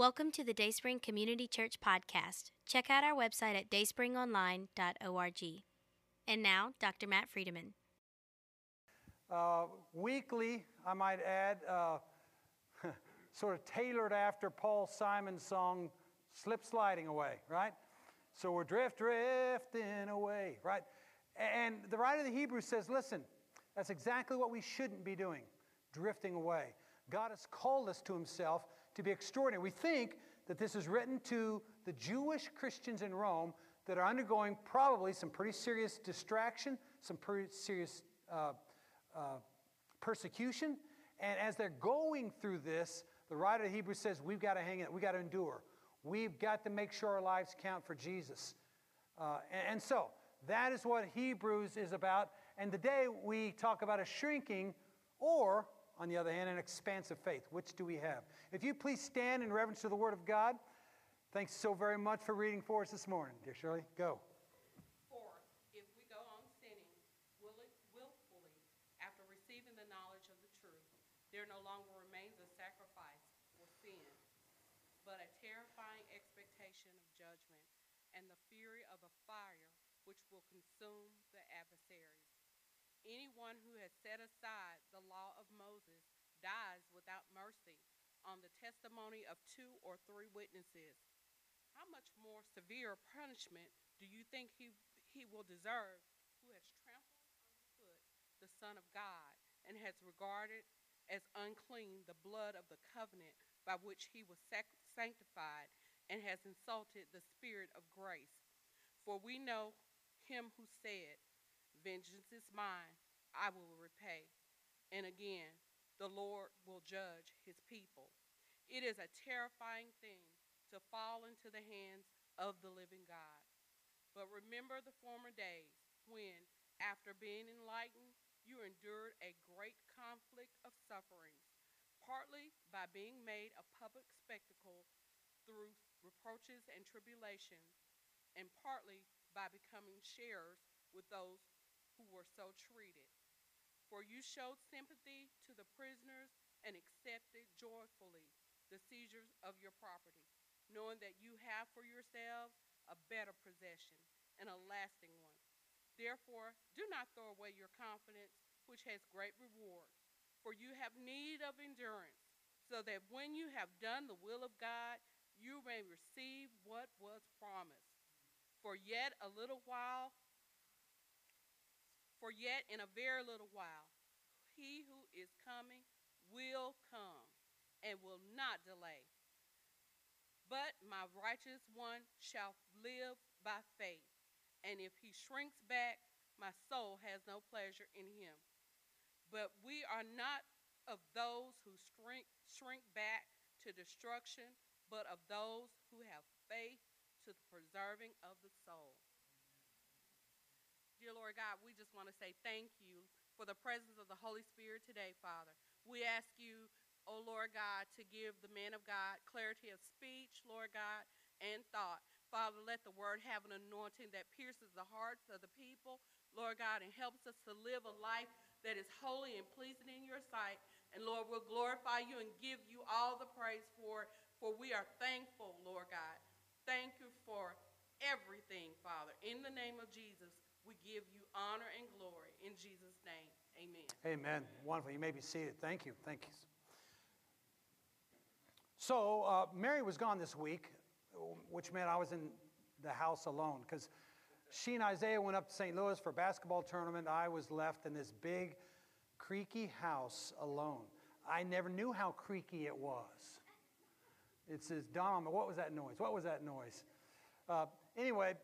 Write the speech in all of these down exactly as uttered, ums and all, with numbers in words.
Welcome to the Dayspring Community Church podcast. Check out our website at dayspring online dot org. And now, Doctor Matt Friedemann. Uh, weekly, I might add, uh, sort of tailored after Paul Simon's song, Slip Sliding Away, right? So we're drift drifting away, right? And the writer of the Hebrews says, listen, that's exactly what we shouldn't be doing, drifting away. God has called us to himself to be extraordinary. We think that this is written to the Jewish Christians in Rome that are undergoing probably some pretty serious distraction, some pretty serious uh, uh, persecution. And as they're going through this, the writer of Hebrews says, we've got to hang in. We've got to endure. We've got to make sure our lives count for Jesus. Uh, and, and so that is what Hebrews is about. And today we talk about a shrinking or, on the other hand, an expansive faith. Which do we have? If you please stand in reverence to the Word of God. Thanks so very much for reading for us this morning. Dear Shirley, go. For if we go on sinning willfully after receiving the knowledge of the truth, there no longer remains a sacrifice for sin, but a terrifying expectation of judgment and the fury of a fire which will consume the adversaries. Anyone who has set aside the law of Moses dies without mercy on the testimony of two or three witnesses. How much more severe punishment do you think he, he will deserve who has trampled underfoot the Son of God and has regarded as unclean the blood of the covenant by which he was sac- sanctified and has insulted the Spirit of grace? For we know him who said, "Vengeance is mine, I will repay." And again, the Lord will judge his people. It is a terrifying thing to fall into the hands of the living God. But remember the former days when, after being enlightened, you endured a great conflict of sufferings, partly by being made a public spectacle through reproaches and tribulations, and partly by becoming sharers with those who were so treated. For you showed sympathy to the prisoners and accepted joyfully the seizures of your property, knowing that you have for yourselves a better possession and a lasting one. Therefore, do not throw away your confidence, which has great reward, for you have need of endurance, so that when you have done the will of God, you may receive what was promised. For yet a little while, For yet in a very little while, he who is coming will come and will not delay. But my righteous one shall live by faith, and if he shrinks back, my soul has no pleasure in him. But we are not of those who shrink, shrink back to destruction, but of those who have faith to the preserving of the soul. Dear Lord God, we just want to say thank you for the presence of the Holy Spirit today, Father. We ask you, oh Lord God, to give the man of God clarity of speech, Lord God, and thought. Father, let the word have an anointing that pierces the hearts of the people, Lord God, and helps us to live a life that is holy and pleasing in your sight. And Lord, we'll glorify you and give you all the praise for it, for we are thankful, Lord God. Thank you for everything, Father. In the name of Jesus, we give you honor and glory. In Jesus' name, amen. Amen. Wonderful. You may be seated. Thank you. Thank you. So uh, Mary was gone this week, which meant I was in the house alone because she and Isaiah went up to Saint Louis for a basketball tournament. I was left in this big, creaky house alone. I never knew how creaky it was. It says, Dom, what was that noise? What was that noise? Uh, anyway,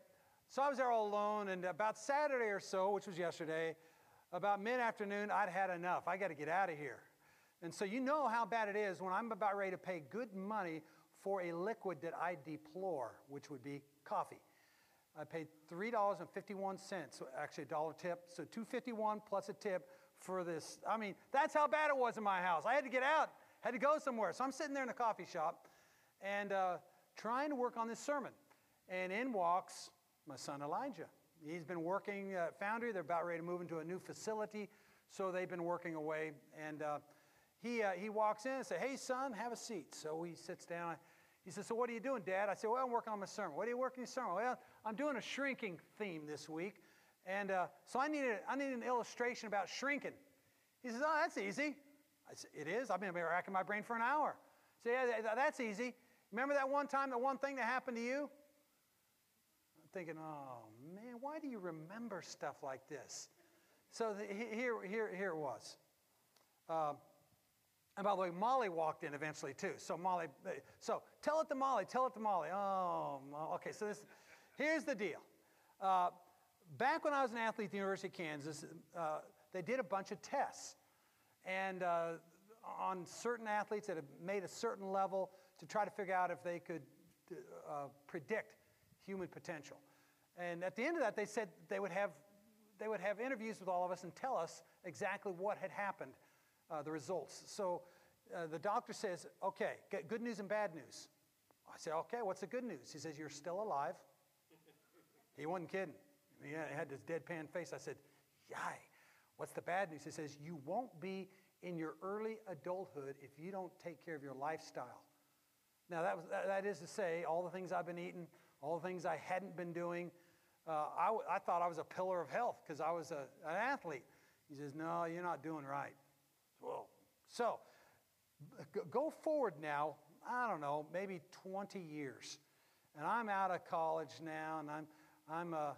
so I was there all alone, and about Saturday or so, which was yesterday, about mid-afternoon, I'd had enough. I got to get out of here. And so you know how bad it is when I'm about ready to pay good money for a liquid that I deplore, which would be coffee. I paid three dollars and fifty-one cents, so actually a dollar tip, so two dollars and fifty-one cents plus a tip for this. I mean, that's how bad it was in my house. I had to get out, had to go somewhere. So I'm sitting there in a coffee shop and uh, trying to work on this sermon, and in walks my son Elijah. He's been working at Foundry. They're about ready to move into a new facility, so they've been working away. And uh, he uh, he walks in and says, "Hey, son, have a seat." So he sits down. He says, so what are you doing, Dad? I said, well, I'm working on my sermon. What are you working on your sermon? Well, I'm doing a shrinking theme this week. And uh, so I needed, I needed an illustration about shrinking. He says, oh, that's easy. I said, it is? I've been racking my brain for an hour. I said, yeah, that's easy. Remember that one time, the one thing that happened to you? I'm thinking, oh, man, why do you remember stuff like this? So the, here, here, here it was. Uh, and by the way, Molly walked in eventually, too. So Molly, so tell it to Molly, tell it to Molly. Oh, okay, so this, here's the deal. Uh, back when I was an athlete at the University of Kansas, uh, they did a bunch of tests. And uh, on certain athletes that had made a certain level to try to figure out if they could uh, predict human potential. And at the end of that, they said they would have they would have interviews with all of us and tell us exactly what had happened, uh, the results. So uh, the doctor says, okay, get good news and bad news. I said, okay, what's the good news? He says, you're still alive. He wasn't kidding. He had this deadpan face. I said, yay. What's the bad news? He says, you won't be in your early adulthood if you don't take care of your lifestyle. Now, that, was, that is to say, all the things I've been eating, all the things I hadn't been doing, uh, I, I thought I was a pillar of health because I was a, an athlete. He says, no, you're not doing right. Whoa. So go forward now, I don't know, maybe twenty years. And I'm out of college now, and I'm, I'm a...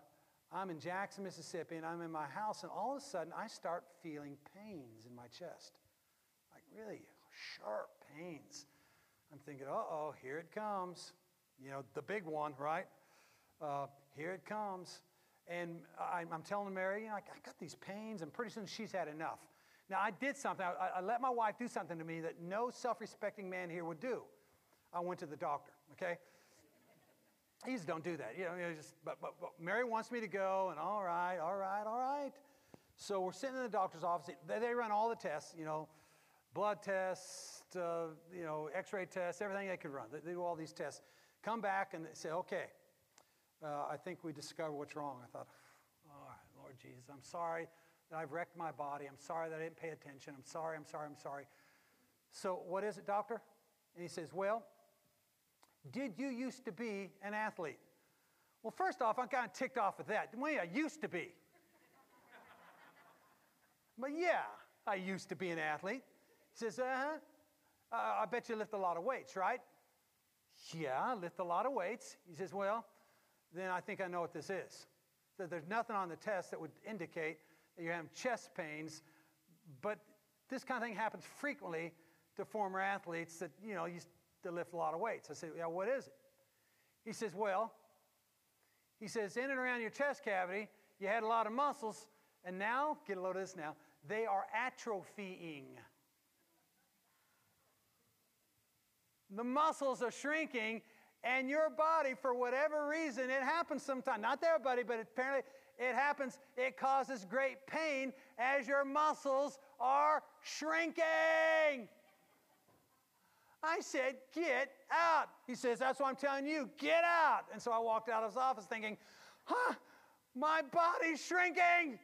I'm in Jackson, Mississippi, and I'm in my house, and all of a sudden, I start feeling pains in my chest. Like, really sharp pains. I'm thinking, uh-oh, here it comes. You know, the big one, right? Uh, here it comes. And I, I'm telling Mary, you know, I got these pains, and pretty soon she's had enough. Now, I did something. I, I let my wife do something to me that no self-respecting man here would do. I went to the doctor, okay? You just don't do that, you know, you know just, but, but, but Mary wants me to go, and all right, all right, all right. So we're sitting in the doctor's office. They, they run all the tests, you know, blood tests, uh, you know, x-ray tests, everything they could run. They, they do all these tests. Come back and they say, okay, uh, I think we discovered what's wrong. I thought, all right, Lord Jesus, I'm sorry that I've wrecked my body. I'm sorry that I didn't pay attention. I'm sorry, I'm sorry, I'm sorry. So what is it, doctor? And he says, well, did you used to be an athlete? Well, first off, I'm kind of ticked off at that. Well, yeah, I used to be. But yeah, I used to be an athlete. He says, uh-huh. Uh, I bet you lift a lot of weights, right? Yeah, I lift a lot of weights. He says, well, then I think I know what this is. So there's nothing on the test that would indicate that you're having chest pains, but this kind of thing happens frequently to former athletes that, you know, used to lift a lot of weights. I said, yeah, what is it? He says, well, he says, in and around your chest cavity, you had a lot of muscles, and now, get a load of this now, they are atrophying. The muscles are shrinking, and your body, for whatever reason, it happens sometimes. Not everybody, but apparently it happens. It causes great pain as your muscles are shrinking. I said, get out. He says, that's what I'm telling you, get out. And so I walked out of his office thinking, huh, my body's shrinking.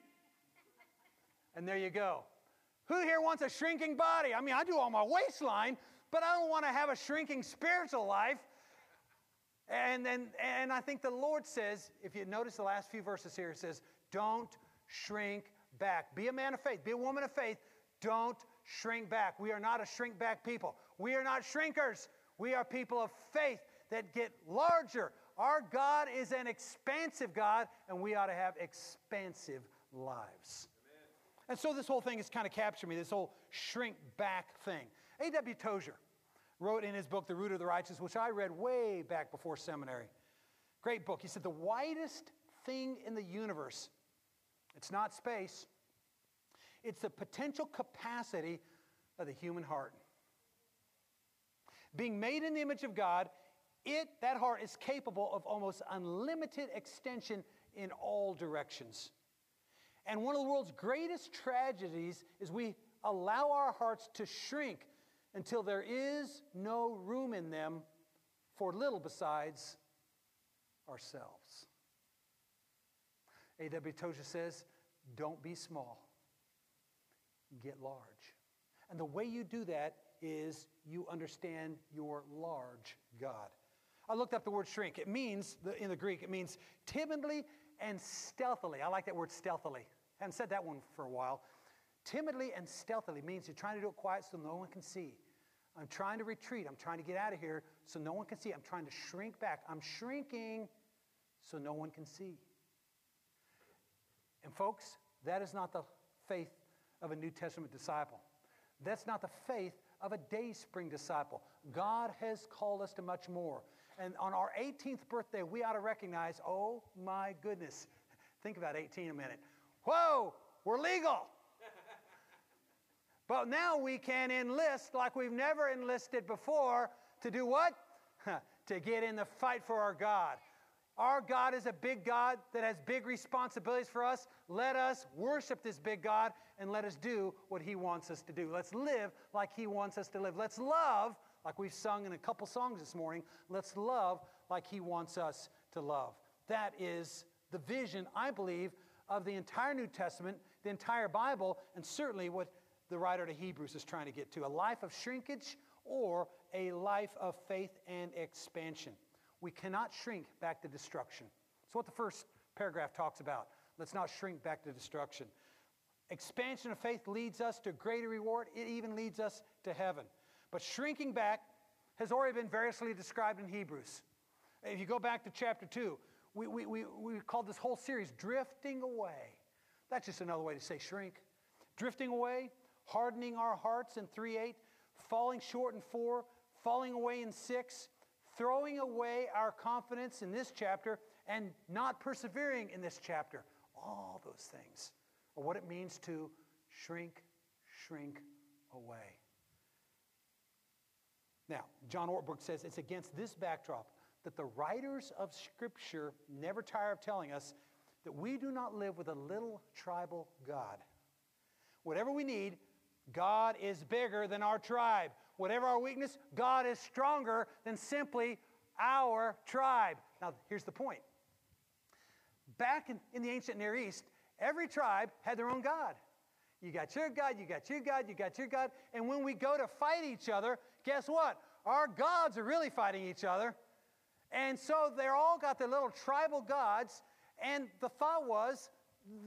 And there you go. Who here wants a shrinking body? I mean, I do all my waistline, but I don't want to have a shrinking spiritual life. And, and, and I think the Lord says, if you notice the last few verses here, it says, don't shrink back. Be a man of faith. Be a woman of faith. Don't shrink back. We are not a shrink back people. We are not shrinkers. We are people of faith that get larger. Our God is an expansive God, and we ought to have expansive lives. Amen. And so this whole thing has kind of captured me, this whole shrink back thing. A W Tozer wrote in his book, The Root of the Righteous, which I read way back before seminary. Great book. He said, the widest thing in the universe, it's not space. It's the potential capacity of the human heart. Being made in the image of God, it, that heart is capable of almost unlimited extension in all directions. And one of the world's greatest tragedies is we allow our hearts to shrink until there is no room in them for little besides ourselves. A W Tozer says, don't be small. Get large. And the way you do that is you understand your large God. I looked up the word shrink. It means, in the Greek, it means timidly and stealthily. I like that word stealthily. I haven't said that one for a while. Timidly and stealthily means you're trying to do it quiet so no one can see. I'm trying to retreat. I'm trying to get out of here so no one can see. I'm trying to shrink back. I'm shrinking so no one can see. And folks, that is not the faith of a New Testament disciple. That's not the faith of a Dayspring disciple. God has called us to much more. And on our eighteenth birthday, we ought to recognize, oh my goodness, think about eighteen a minute. Whoa, we're legal. But now we can enlist like we've never enlisted before to do what? To get in the fight for our God. Our God is a big God that has big responsibilities for us. Let us worship this big God and let us do what He wants us to do. Let's live like He wants us to live. Let's love, like we've sung in a couple songs this morning, let's love like He wants us to love. That is the vision, I believe, of the entire New Testament, the entire Bible, and certainly what the writer to Hebrews is trying to get to, a life of shrinkage or a life of faith and expansion. We cannot shrink back to destruction. That's what the first paragraph talks about. Let's not shrink back to destruction. Expansion of faith leads us to greater reward. It even leads us to heaven. But shrinking back has already been variously described in Hebrews. If you go back to chapter two, we, we, we, we called this whole series drifting away. That's just another way to say shrink. Drifting away, hardening our hearts in three eight, falling short in four, falling away in six, throwing away our confidence in this chapter and not persevering in this chapter. All those things are what it means to shrink, shrink away. Now, John Ortberg says it's against this backdrop that the writers of Scripture never tire of telling us that we do not live with a little tribal God. Whatever we need, God is bigger than our tribe. Whatever our weakness, God is stronger than simply our tribe. Now, here's the point. Back in, in the ancient Near East, every tribe had their own God. You got your God, you got your God, you got your God. And when we go to fight each other, guess what? Our gods are really fighting each other. And so they all got their little tribal gods. And the thought was,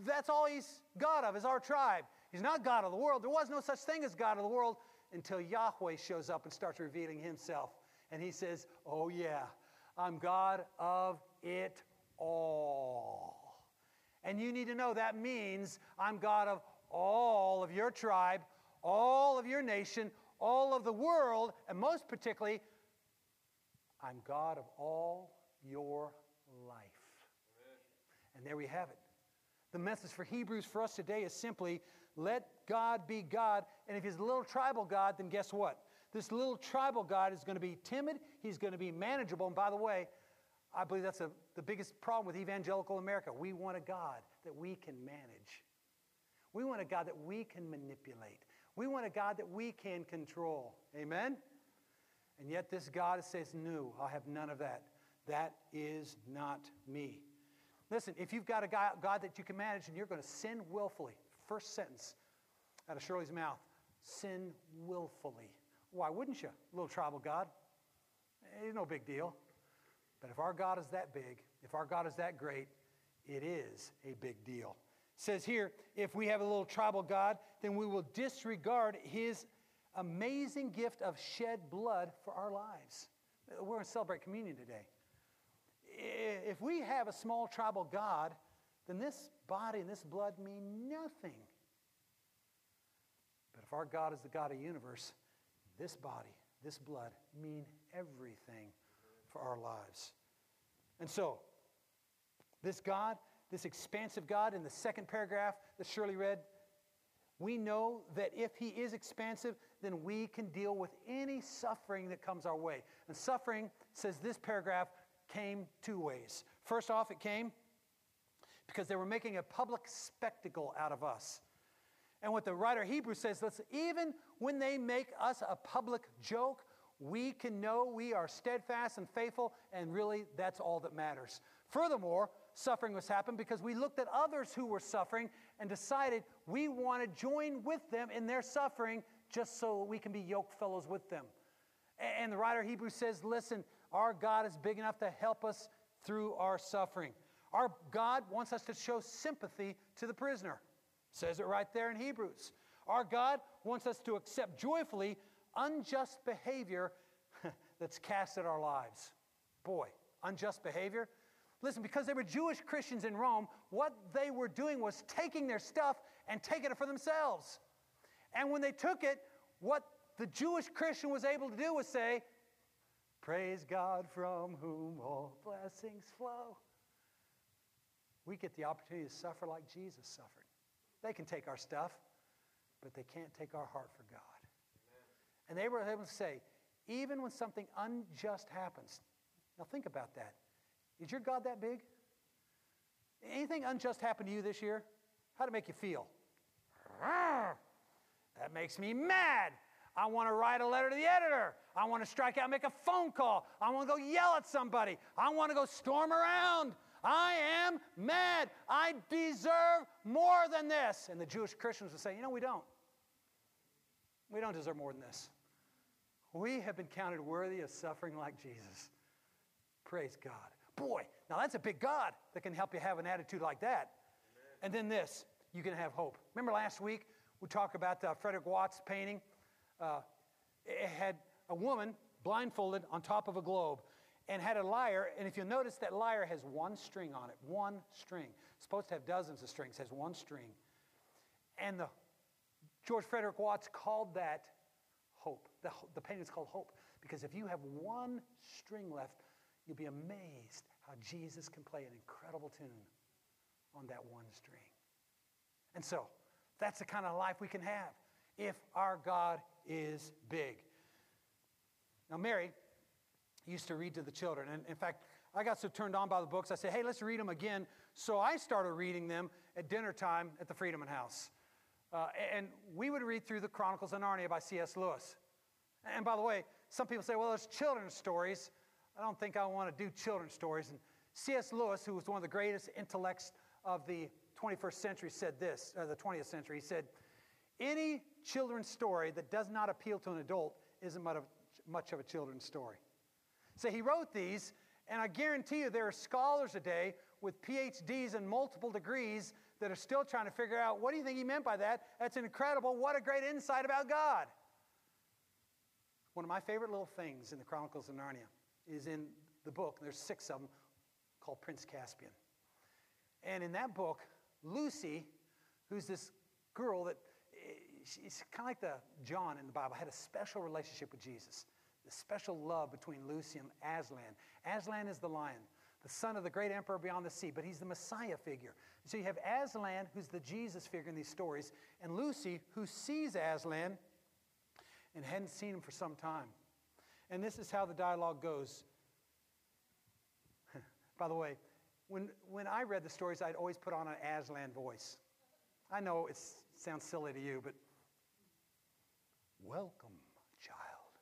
that's all he's God of, is our tribe. He's not God of the world. There was no such thing as God of the world until Yahweh shows up and starts revealing Himself. And He says, oh yeah, I'm God of it all. And you need to know that means I'm God of all of your tribe, all of your nation, all of the world, and most particularly, I'm God of all your life. Amen. And there we have it. The message for Hebrews for us today is simply, let God be God. And if He's a little tribal God, then guess what? This little tribal God is going to be timid. He's going to be manageable. And by the way, I believe that's a, the biggest problem with evangelical America. We want a God that we can manage. We want a God that we can manipulate. We want a God that we can control. Amen? And yet this God says, no, I'll have none of that. That is not me. Listen, if you've got a God that you can manage and you're going to sin willfully, first sentence out of Shirley's mouth, sin willfully. Why wouldn't you, little tribal God? It's no big deal. But if our God is that big, if our God is that great, it is a big deal. It says here, if we have a little tribal God, then we will disregard His amazing gift of shed blood for our lives. We're going to celebrate communion today. If we have a small tribal God, then this body and this blood mean nothing. But if our God is the God of the universe, this body, this blood mean everything for our lives. And so, this God, this expansive God in the second paragraph that Shirley read, we know that if He is expansive, then we can deal with any suffering that comes our way. And suffering, says this paragraph, came two ways. First off, it came because they were making a public spectacle out of us. And what the writer of Hebrews says, let's, even when they make us a public joke, we can know we are steadfast and faithful, and really that's all that matters. Furthermore, suffering was happened because we looked at others who were suffering and decided we want to join with them in their suffering just so we can be yoke fellows with them. And the writer of Hebrews says, listen, our God is big enough to help us through our suffering. Our God wants us to show sympathy to the prisoner. Says it right there in Hebrews. Our God wants us to accept joyfully unjust behavior that's cast at our lives. Boy, unjust behavior. Listen, because they were Jewish Christians in Rome, what they were doing was taking their stuff and taking it for themselves. And when they took it, what the Jewish Christian was able to do was say, praise God from whom all blessings flow. We get the opportunity to suffer like Jesus suffered. They can take our stuff, but they can't take our heart for God. Amen. And they were able to say, even when something unjust happens, now think about that. Is your God that big? Anything unjust happen to you this year? How'd it make you feel? That makes me mad. I want to write a letter to the editor. I want to strike out and make a phone call. I want to go yell at somebody. I want to go storm around. I am mad. I deserve more than this. And the Jewish Christians would say, you know, we don't. We don't deserve more than this. We have been counted worthy of suffering like Jesus. Praise God. Boy, now that's a big God that can help you have an attitude like that. Amen. And then this, you can have hope. Remember last week, we talked about uh, Frederick Watts' painting. Uh, it had a woman blindfolded on top of a globe and had a lyre. And if you'll notice, that lyre has one string on it, one string. It's supposed to have dozens of strings, has one string. And the George Frederick Watts called that hope. The, the painting is called Hope, because if you have one string left, you'll be amazed how Jesus can play an incredible tune on that one string. And so, that's the kind of life we can have if our God is big. Now, Mary used to read to the children. And in fact, I got so turned on by the books, I said, hey, let's read them again. So I started reading them at dinner time at the Freedom House. Uh, and we would read through the Chronicles of Narnia by C S Lewis. And by the way, some people say, well, there's children's stories. I don't think I want to do children's stories. And C S Lewis, who was one of the greatest intellects of the twenty-first century, said this, or the twentieth century, he said, any children's story that does not appeal to an adult isn't much of a children's story. So he wrote these, and I guarantee you there are scholars today with P H Ds and multiple degrees that are still trying to figure out, what do you think he meant by that? That's incredible. What a great insight about God. One of my favorite little things in the Chronicles of Narnia is in the book, and there's six of them, called Prince Caspian. And in that book, Lucy, who's this girl that, she's kind of like the John in the Bible, had a special relationship with Jesus, the special love between Lucy and Aslan. Aslan is the lion, the son of the great emperor beyond the sea, but he's the Messiah figure. So you have Aslan, who's the Jesus figure in these stories, and Lucy, who sees Aslan and hadn't seen him for some time. And this is how the dialogue goes. By the way, when, when I read the stories, I'd always put on an Aslan voice. I know it sounds silly to you, but welcome, child.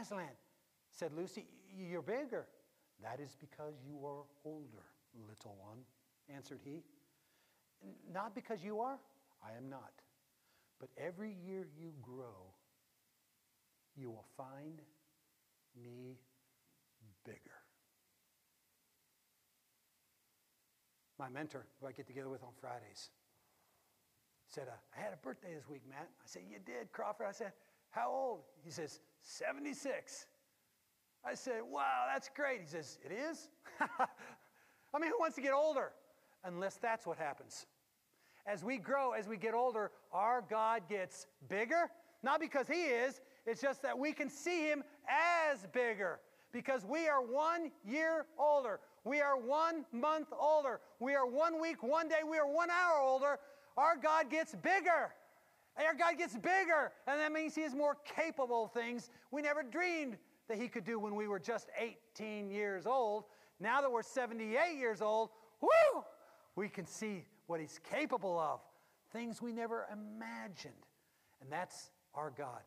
Aslan, said Lucy, you're bigger. That is because you are older, little one, answered he. Not because you are, I am not. But every year you grow, you will find me bigger. My mentor, who I get together with on Fridays, said, uh, I had a birthday this week, Matt. I said, you did, Crawford? I said, how old? He says, seventy-six. I said, wow, that's great. He says, it is? I mean, who wants to get older? Unless that's what happens. As we grow, as we get older, our God gets bigger. Not because he is, it's just that we can see him as bigger. Because we are one year older. We are one month older. We are one week, one day, we are one hour older. Our God gets bigger. Our God gets bigger. And that means he is more capable of things we never dreamed that he could do when we were just eighteen years old. Now that we're seventy-eight years old, whoo, we can see what he's capable of. Things we never imagined. And that's our God.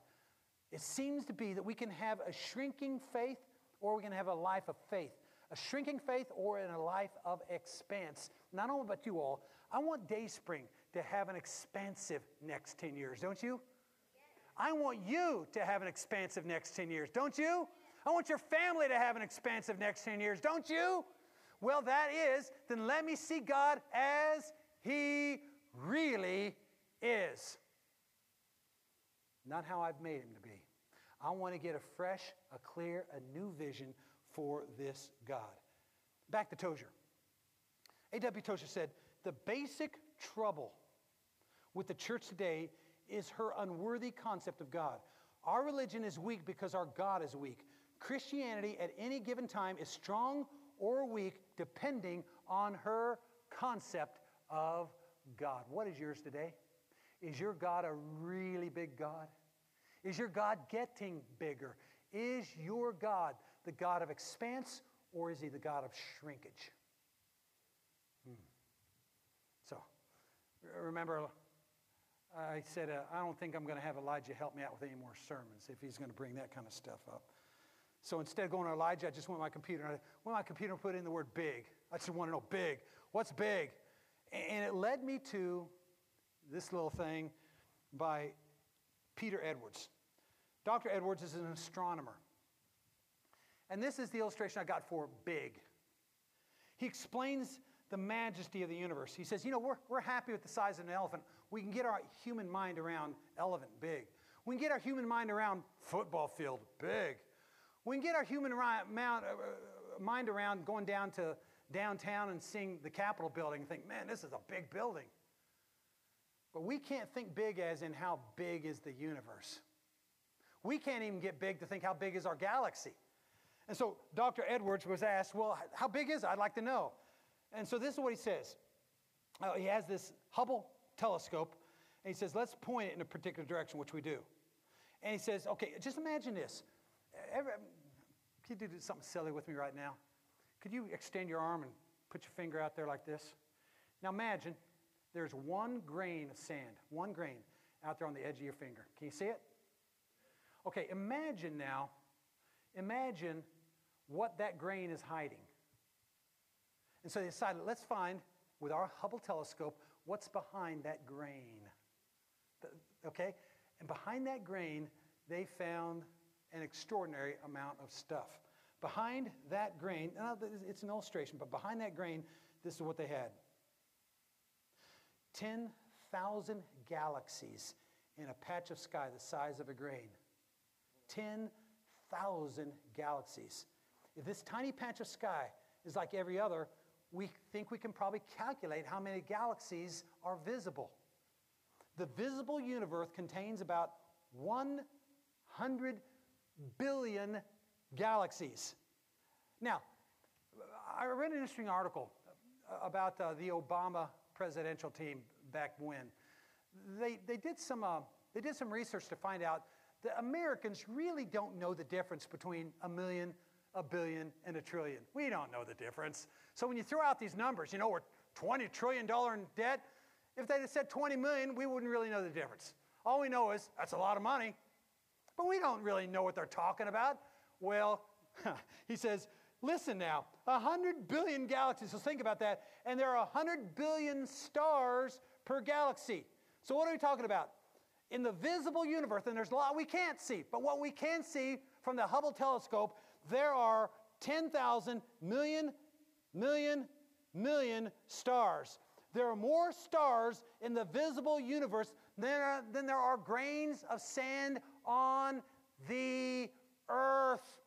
It seems to be that we can have a shrinking faith, or we can have a life of faith. A shrinking faith or in a life of expanse. Not only about you all, I want Dayspring to have an expansive next ten years, don't you? Yes. I want you to have an expansive next ten years, don't you? Yes. I want your family to have an expansive next ten years, don't you? Well, that is, then let me see God as He really is. Not how I've made Him to be. I want to get a fresh, a clear, a new vision for this God. Back to Tozer. A W Tozer said, the basic trouble with the church today is her unworthy concept of God. Our religion is weak because our God is weak. Christianity at any given time is strong or weak depending on her concept of God. What is yours today? Is your God a really big God? Is your God getting bigger? Is your God the God of expanse, or is He the God of shrinkage? Hmm. So, remember, I said, uh, I don't think I'm going to have Elijah help me out with any more sermons if he's going to bring that kind of stuff up. So instead of going to Elijah, I just went to my computer. And I went to my computer and put in the word big. I just want to know big. What's big? And it led me to this little thing by Peter Edwards. Doctor Edwards is an astronomer. And this is the illustration I got for big. He explains the majesty of the universe. He says, you know, we're, we're happy with the size of an elephant. We can get our human mind around elephant big. We can get our human mind around football field big. We can get our human mind around going down to downtown and seeing the Capitol building and think, man, this is a big building. But we can't think big as in how big is the universe. We can't even get big to think how big is our galaxy. And so Doctor Edwards was asked, well, how big is it? I'd like to know. And so this is what he says. Uh, he has this Hubble telescope, and he says, let's point it in a particular direction, which we do. And he says, okay, just imagine this. Every, could you do something silly with me right now? Could you extend your arm and put your finger out there like this? Now imagine there's one grain of sand, one grain out there on the edge of your finger. Can you see it? Okay, imagine now, imagine what that grain is hiding. And so they decided, let's find, with our Hubble telescope, what's behind that grain. Okay? And behind that grain, they found an extraordinary amount of stuff. Behind that grain, it's an illustration, but behind that grain, this is what they had. ten thousand galaxies in a patch of sky the size of a grain. ten thousand galaxies. If this tiny patch of sky is like every other, we think we can probably calculate how many galaxies are visible. The visible universe contains about one hundred billion galaxies. Now, I read an interesting article about uh, the Obama presidential team back when. They, they, did some, uh, they did some research to find out that Americans really don't know the difference between a million, a billion, and a trillion. We don't know the difference. So when you throw out these numbers, you know, we're twenty trillion dollars in debt. If they had said twenty million, we wouldn't really know the difference. All we know is that's a lot of money. But we don't really know what they're talking about. Well, he says, listen now, one hundred billion galaxies. So think about that. And there are one hundred billion stars per galaxy. So what are we talking about? In the visible universe, and there's a lot we can't see, but what we can see from the Hubble telescope, there are ten thousand million, million, million stars. There are more stars in the visible universe than, than there are grains of sand on the earth.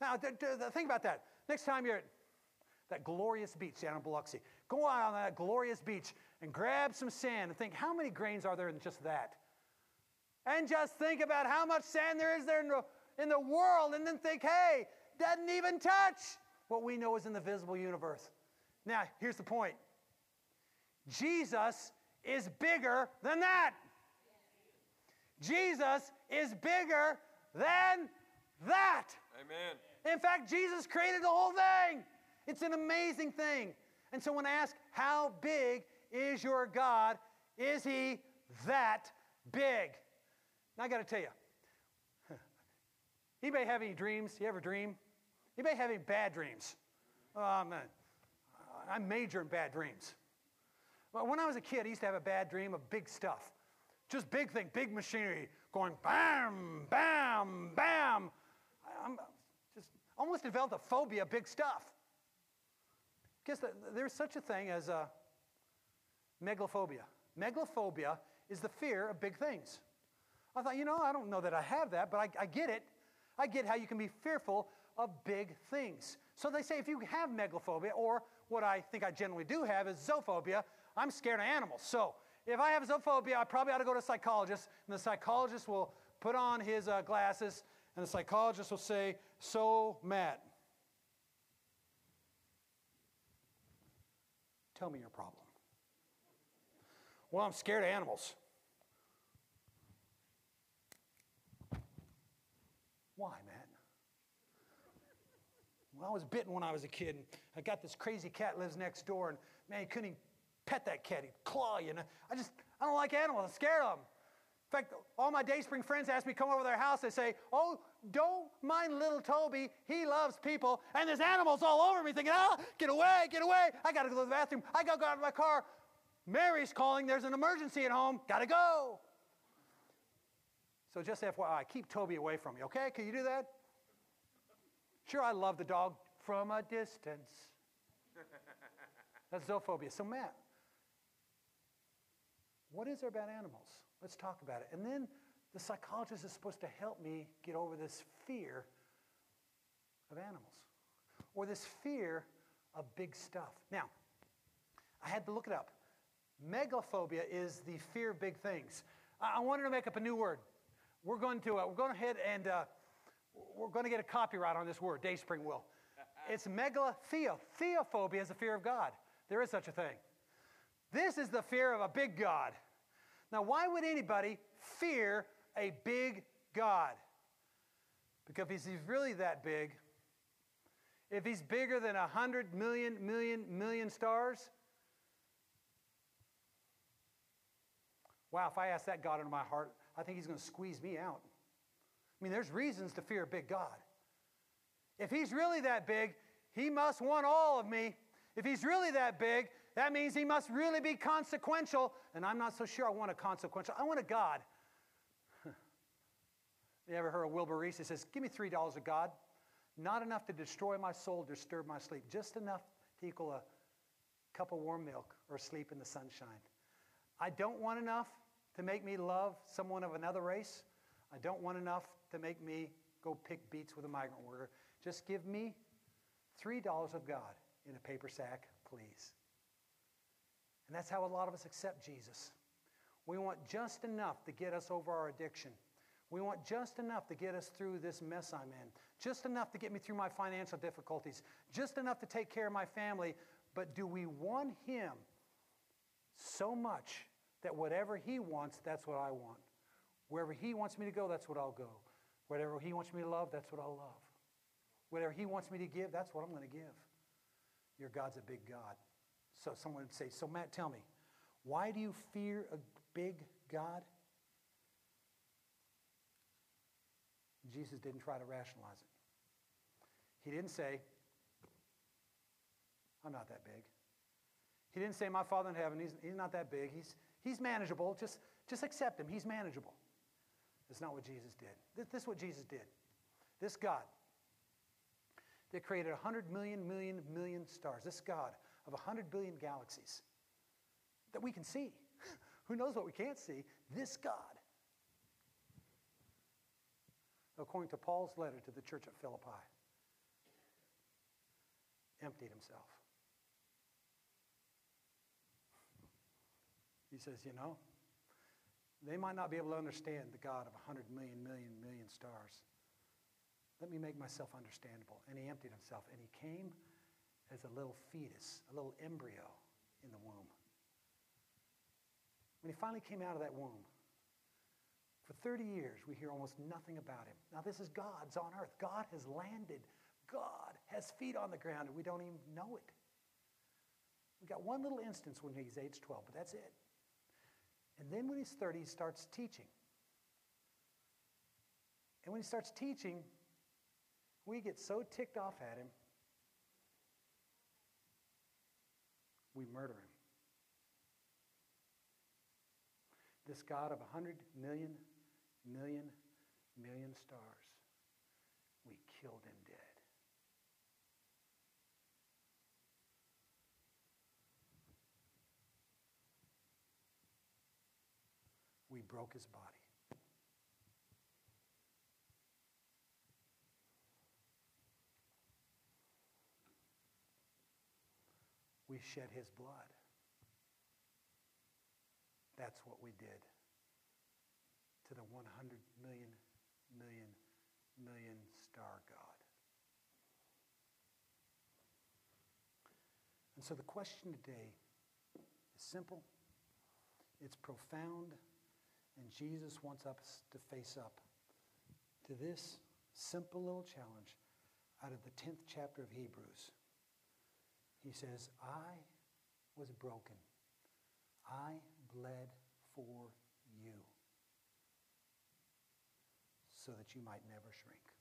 Now, th th think about that. Next time you're at that glorious beach down in Biloxi, go out on that glorious beach and grab some sand and think, how many grains are there in just that? And just think about how much sand there is there in the, in the world, and then think, hey, doesn't even touch what we know is in the visible universe. Now, here's the point. Jesus is bigger than that. Jesus is bigger than that. Amen. In fact, Jesus created the whole thing. It's an amazing thing. And so when I ask, how big is your God? Is He that big? Now, I got to tell you, anybody have any dreams? You ever dream? Anybody have any bad dreams? Oh, man. I major in bad dreams. Well, when I was a kid, I used to have a bad dream of big stuff. Just big thing, big machinery going bam, bam, bam. I'm just almost developed a phobia of big stuff. I guess there's such a thing as a megalophobia. Megalophobia is the fear of big things. I thought, you know, I don't know that I have that, but I, I get it. I get how you can be fearful of big things. So they say if you have megalophobia, or what I think I generally do have is zoophobia, I'm scared of animals. So if I have zoophobia, I probably ought to go to a psychologist, and the psychologist will put on his uh, glasses, and the psychologist will say, so, Matt, tell me your problem. Well, I'm scared of animals. Why, Matt? Well, I was bitten when I was a kid, and I got this crazy cat lives next door, and man, he couldn't even pet that cat. He'd claw you. And I just, I don't like animals. I'm scared of them. In fact, all my Dayspring friends ask me to come over to their house. They say, oh, don't mind little Toby. He loves people, and there's animals all over me thinking, ah, get away, get away. I got to go to the bathroom. I got to go out of my car. Mary's calling. There's an emergency at home. Got to go. So just F Y I, keep Toby away from me, okay? Can you do that? Sure, I love the dog from a distance. That's zoophobia. So, Matt, what is there about animals? Let's talk about it. And then the psychologist is supposed to help me get over this fear of animals or this fear of big stuff. Now, I had to look it up. Megalophobia is the fear of big things. I, I wanted to make up a new word. We're going to uh, we're going ahead and... Uh, We're going to get a copyright on this word. Dayspring will. It's megalotheo. Theophobia is the fear of God. There is such a thing. This is the fear of a big God. Now, why would anybody fear a big God? Because he's really that big. If he's bigger than a hundred million, million, million stars. Wow, if I ask that God into my heart, I think he's going to squeeze me out. I mean, there's reasons to fear a big God. If he's really that big, he must want all of me. If he's really that big, that means he must really be consequential. And I'm not so sure I want a consequential. I want a God. You ever heard of Wilbur Reese? He says, give me three dollars of God. Not enough to destroy my soul, disturb my sleep. Just enough to equal a cup of warm milk or sleep in the sunshine. I don't want enough to make me love someone of another race. I don't want enough to make me go pick beets with a migrant worker. Just give me three dollars of God in a paper sack, please. And that's how a lot of us accept Jesus. We want just enough to get us over our addiction. We want just enough to get us through this mess I'm in. Just enough to get me through my financial difficulties. Just enough to take care of my family. But do we want him so much that whatever he wants, that's what I want? Wherever he wants me to go, that's what I'll go. Whatever he wants me to love, that's what I'll love. Whatever he wants me to give, that's what I'm going to give. Your God's a big God. So someone would say, so Matt, tell me, why do you fear a big God? Jesus didn't try to rationalize it. He didn't say, I'm not that big. He didn't say, my Father in heaven, he's, he's not that big. He's, he's manageable. Just, just accept him. He's manageable. That's not what Jesus did. This, this is what Jesus did. This God that created one hundred million, million, million stars, this God of one hundred billion galaxies that we can see. Who knows what we can't see? This God. According to Paul's letter to the church at Philippi, emptied himself. He says, you know, they might not be able to understand the God of one hundred million, million, million stars. Let me make myself understandable. And he emptied himself, and he came as a little fetus, a little embryo in the womb. When he finally came out of that womb, for thirty years, we hear almost nothing about him. Now, this is God's on earth. God has landed. God has feet on the ground, and we don't even know it. We got one little instance when he's age twelve, but that's it. And then when he's thirty, he starts teaching. And when he starts teaching, we get so ticked off at him we murder him. This God of a hundred million, million, million stars, we killed him dead. We broke his body. We shed his blood. That's what we did to the one hundred million, million, million star God. And so the question today is simple, it's profound, and Jesus wants us to face up to this simple little challenge out of the tenth chapter of Hebrews. He says, I was broken. I bled for you so that you might never shrink.